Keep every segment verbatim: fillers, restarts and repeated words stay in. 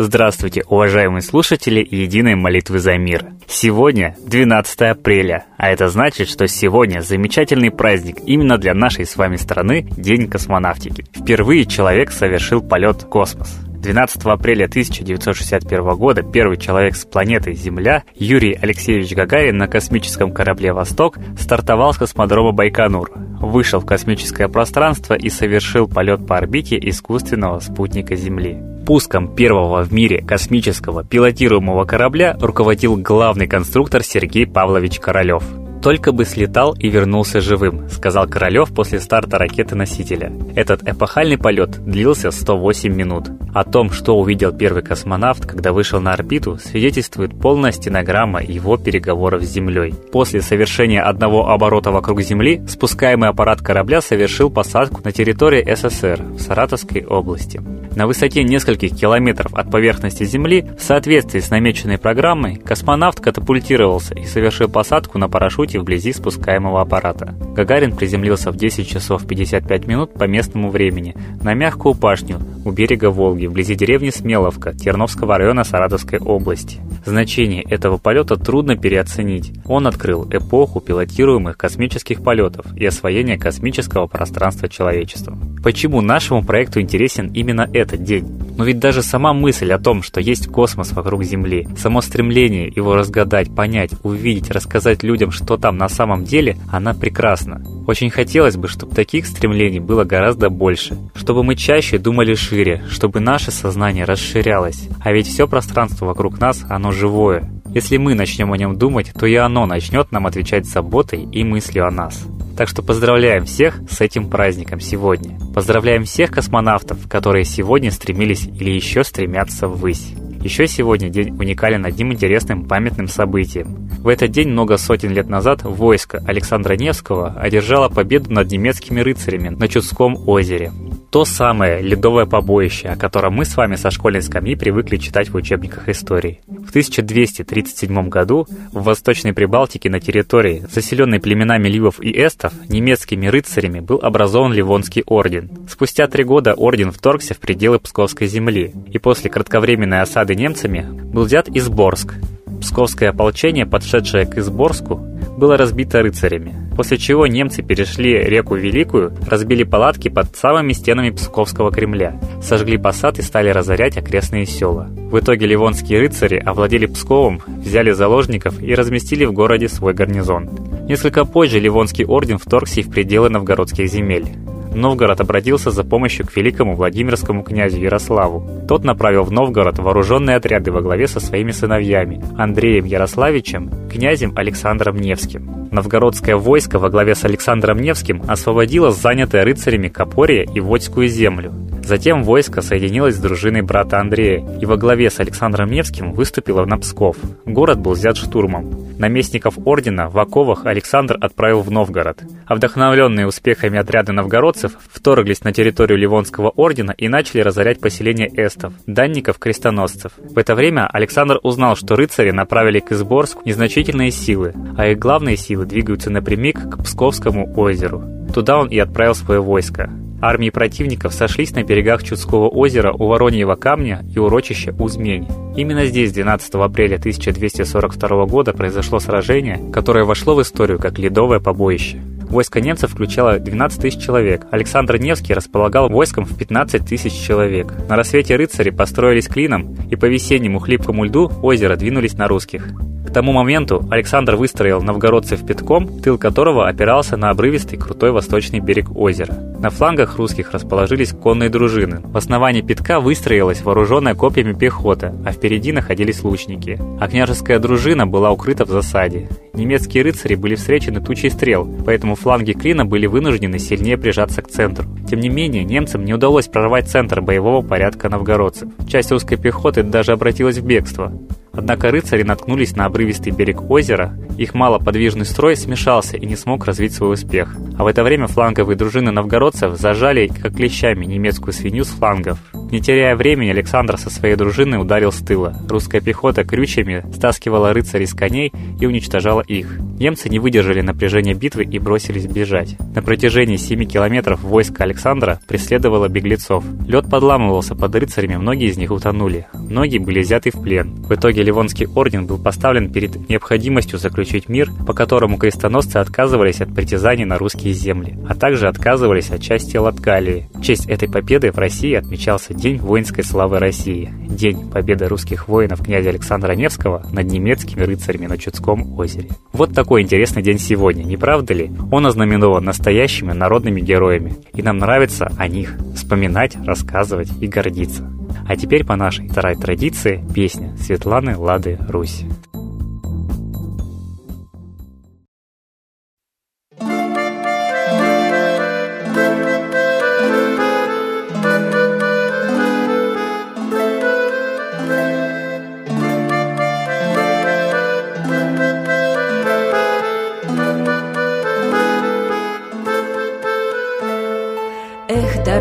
Здравствуйте, уважаемые слушатели Единой молитвы за мир. Сегодня двенадцатое апреля, а это значит, что сегодня замечательный праздник именно для нашей с вами страны – День космонавтики. Впервые человек совершил полет в космос. двенадцатого апреля тысяча девятьсот шестьдесят первого года первый человек с планеты Земля Юрий Алексеевич Гагарин на космическом корабле «Восток» стартовал с космодрома Байконур, вышел в космическое пространство и совершил полет по орбите искусственного спутника Земли. Пуском первого в мире космического пилотируемого корабля руководил главный конструктор Сергей Павлович Королёв. «Только бы слетал и вернулся живым», — сказал Королёв после старта ракеты-носителя. Этот эпохальный полет длился сто восемь минут. О том, что увидел первый космонавт, когда вышел на орбиту, свидетельствует полная стенограмма его переговоров с Землей. После совершения одного оборота вокруг Земли, спускаемый аппарат корабля совершил посадку на территории СССР в Саратовской области. На высоте нескольких километров от поверхности Земли, в соответствии с намеченной программой, космонавт катапультировался и совершил посадку на парашюте вблизи спускаемого аппарата. Гагарин приземлился в десять часов пятьдесят пять минут по местному времени на мягкую пашню у берега Волги, вблизи деревни Смеловка Терновского района Саратовской области. Значение этого полета трудно переоценить. Он открыл эпоху пилотируемых космических полетов и освоения космического пространства человечеством. Почему нашему проекту интересен именно этот день? Но ведь даже сама мысль о том, что есть космос вокруг Земли, само стремление его разгадать, понять, увидеть, рассказать людям, что там на самом деле, она прекрасна. Очень хотелось бы, чтобы таких стремлений было гораздо больше, чтобы мы чаще думали шире, чтобы наше сознание расширялось. А ведь все пространство вокруг нас, оно живое. Если мы начнем о нем думать, то и оно начнет нам отвечать заботой и мыслью о нас. Так что поздравляем всех с этим праздником сегодня. Поздравляем всех космонавтов, которые сегодня стремились или еще стремятся ввысь. Еще сегодня день уникален одним интересным памятным событием. В этот день много сотен лет назад войско Александра Невского одержало победу над немецкими рыцарями на Чудском озере. То самое Ледовое побоище, о котором мы с вами со школьной скамьи привыкли читать в учебниках истории. В тысяча двести тридцать седьмом году в Восточной Прибалтике на территории, заселенной племенами Ливов и Эстов, немецкими рыцарями был образован Ливонский орден. Спустя три года орден вторгся в пределы Псковской земли, и после кратковременной осады немцами был взят Изборск. Псковское ополчение, подшедшее к Изборску, было разбито рыцарями. После чего немцы перешли реку Великую, разбили палатки под самыми стенами Псковского Кремля, сожгли посад и стали разорять окрестные села. В итоге ливонские рыцари овладели Псковом, взяли заложников и разместили в городе свой гарнизон. Несколько позже Ливонский орден вторгся и в пределы новгородских земель. Новгород обратился за помощью к великому Владимирскому князю Ярославу. Тот направил в Новгород вооруженные отряды во главе со своими сыновьями Андреем Ярославичем, князем Александром Невским. Новгородское войско во главе с Александром Невским освободило занятые рыцарями Копорье и Водскую землю. Затем войско соединилось с дружиной брата Андрея и во главе с Александром Невским выступило на Псков. Город был взят штурмом. Наместников ордена в оковах Александр отправил в Новгород. А вдохновленные успехами отряды новгородцев вторглись на территорию Ливонского ордена и начали разорять поселения эстов, данников, крестоносцев. В это время Александр узнал, что рыцари направили к Изборску незначительные силы, а их главные силы двигаются напрямик к Псковскому озеру. Туда он и отправил свое войско. Армии противников сошлись на берегах Чудского озера у Вороньего камня и урочища Узмени. Именно здесь двенадцатого апреля тысяча двести сорок второго года произошло сражение, которое вошло в историю как Ледовое побоище. Войско немцев включало двенадцать тысяч человек. Александр Невский располагал войском в пятнадцать тысяч человек. На рассвете рыцари построились клином, и по весеннему хлипкому льду озера двинулись на русских. К тому моменту Александр выстроил новгородцев пятком, тыл которого опирался на обрывистый крутой восточный берег озера. На флангах русских расположились конные дружины. В основании пятка выстроилась вооруженная копьями пехота, а впереди находились лучники. А княжеская дружина была укрыта в засаде. Немецкие рыцари были встречены тучей стрел, поэтому фланги клина были вынуждены сильнее прижаться к центру. Тем не менее, немцам не удалось прорвать центр боевого порядка новгородцев. Часть русской пехоты даже обратилась в бегство. Однако рыцари наткнулись на обрывистый берег озера, их малоподвижный строй смешался и не смог развить свой успех. А в это время фланговые дружины новгородцев зажали как клещами немецкую свинью с флангов. Не теряя времени, Александр со своей дружиной ударил с тыла. Русская пехота крючьями стаскивала рыцарей с коней и уничтожала их. Немцы не выдержали напряжения битвы и бросились бежать. На протяжении семи километров войско Александра преследовало беглецов. Лед подламывался под рыцарями, многие из них утонули. Многие были взяты в плен. В итоге Ливонский орден был поставлен перед необходимостью заключить мир, по которому крестоносцы отказывались от притязаний на русские земли, а также отказывались от части Латкалии. В честь этой победы в России отмечался День воинской славы России, День победы русских воинов князя Александра Невского над немецкими рыцарями на Чудском озере. Вот такой интересный день сегодня, не правда ли? Он ознаменован настоящими народными героями, и нам нравится о них вспоминать, рассказывать и гордиться. А теперь по нашей второй традиции песня Светланы Лады-Русь.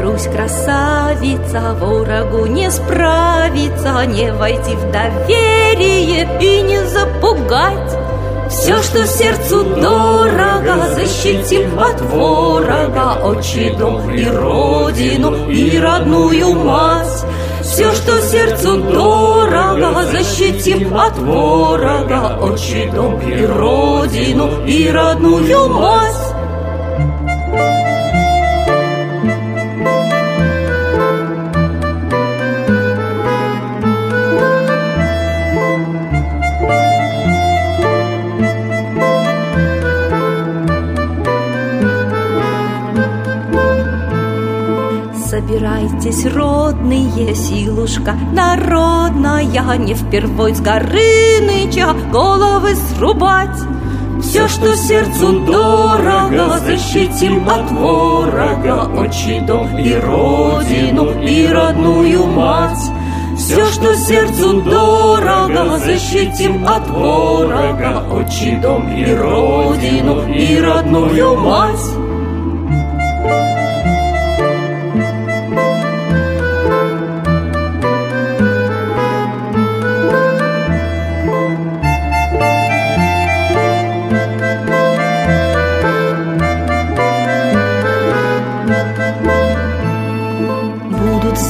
Русь красавица, ворогу не справиться, не войти в доверие и не запугать. Все, что сердцу дорого, защитим от ворога, отчий дом и родину, и родную мать. Все, что сердцу дорого, защитим от ворога, отчий дом и родину, и родную мать. Собирайтесь, родные, силушка народная, не впервой с Горыныча головы срубать. Все, что сердцу дорого, защитим от ворога, отчий дом и родину, и родную мать. Все, что сердцу дорого, защитим от ворога, отчий дом и родину, и родную мать.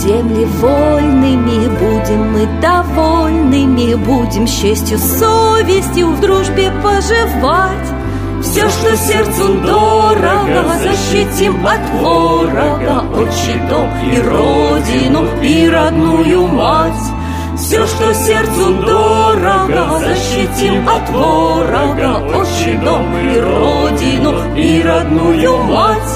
Земли вольными будем мы довольными, будем с честью, совестью в дружбе поживать. Все, что сердцу дорого, защитим от ворога, отчий дом и родину, и родную мать. Все, что сердцу дорого, защитим от ворога, отчий дом и родину, и родную мать.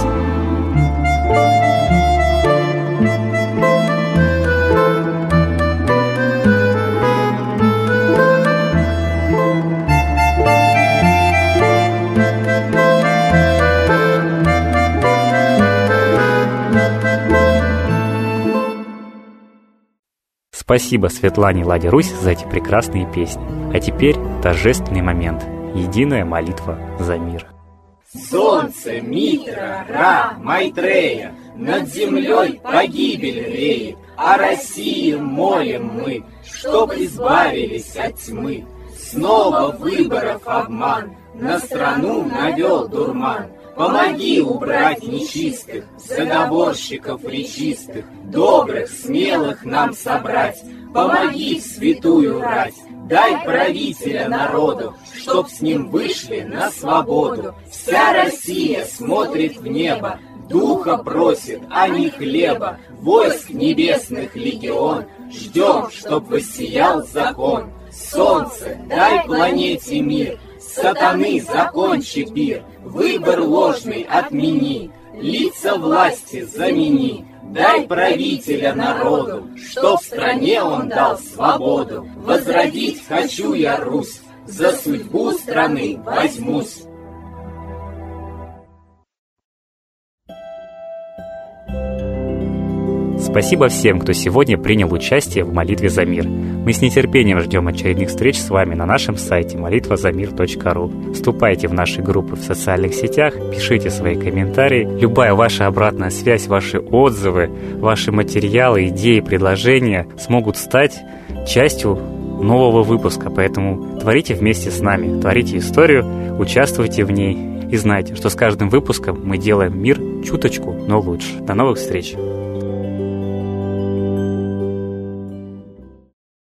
Спасибо Светлане Ладе-Русь за эти прекрасные песни. А теперь торжественный момент. Единая молитва за мир. Солнце Митра, Ра, Майтрея, над землей погибель реет. О России молим мы, чтоб избавились от тьмы. Снова выборов обман, на страну навел дурман. Помоги убрать нечистых, заговорщиков речистых, добрых, смелых нам собрать. Помоги святую рать, дай правителя народу, чтоб с ним вышли на свободу. Вся Россия смотрит в небо, духа просит, а не хлеба. Войск небесных легион, ждем, чтоб воссиял закон. Солнце, дай планете мир, сатаны, закончи пир, выбор ложный отмени, лица власти замени, дай правителя народу, чтоб в стране он дал свободу. Возродить хочу я Русь, за судьбу страны возьмусь. Спасибо всем, кто сегодня принял участие в «Молитве за мир». Мы с нетерпением ждем очередных встреч с вами на нашем сайте молитва за мир точка ру. Вступайте в наши группы в социальных сетях, пишите свои комментарии. Любая ваша обратная связь, ваши отзывы, ваши материалы, идеи, предложения смогут стать частью нового выпуска. Поэтому творите вместе с нами, творите историю, участвуйте в ней. И знайте, что с каждым выпуском мы делаем мир чуточку, но лучше. До новых встреч!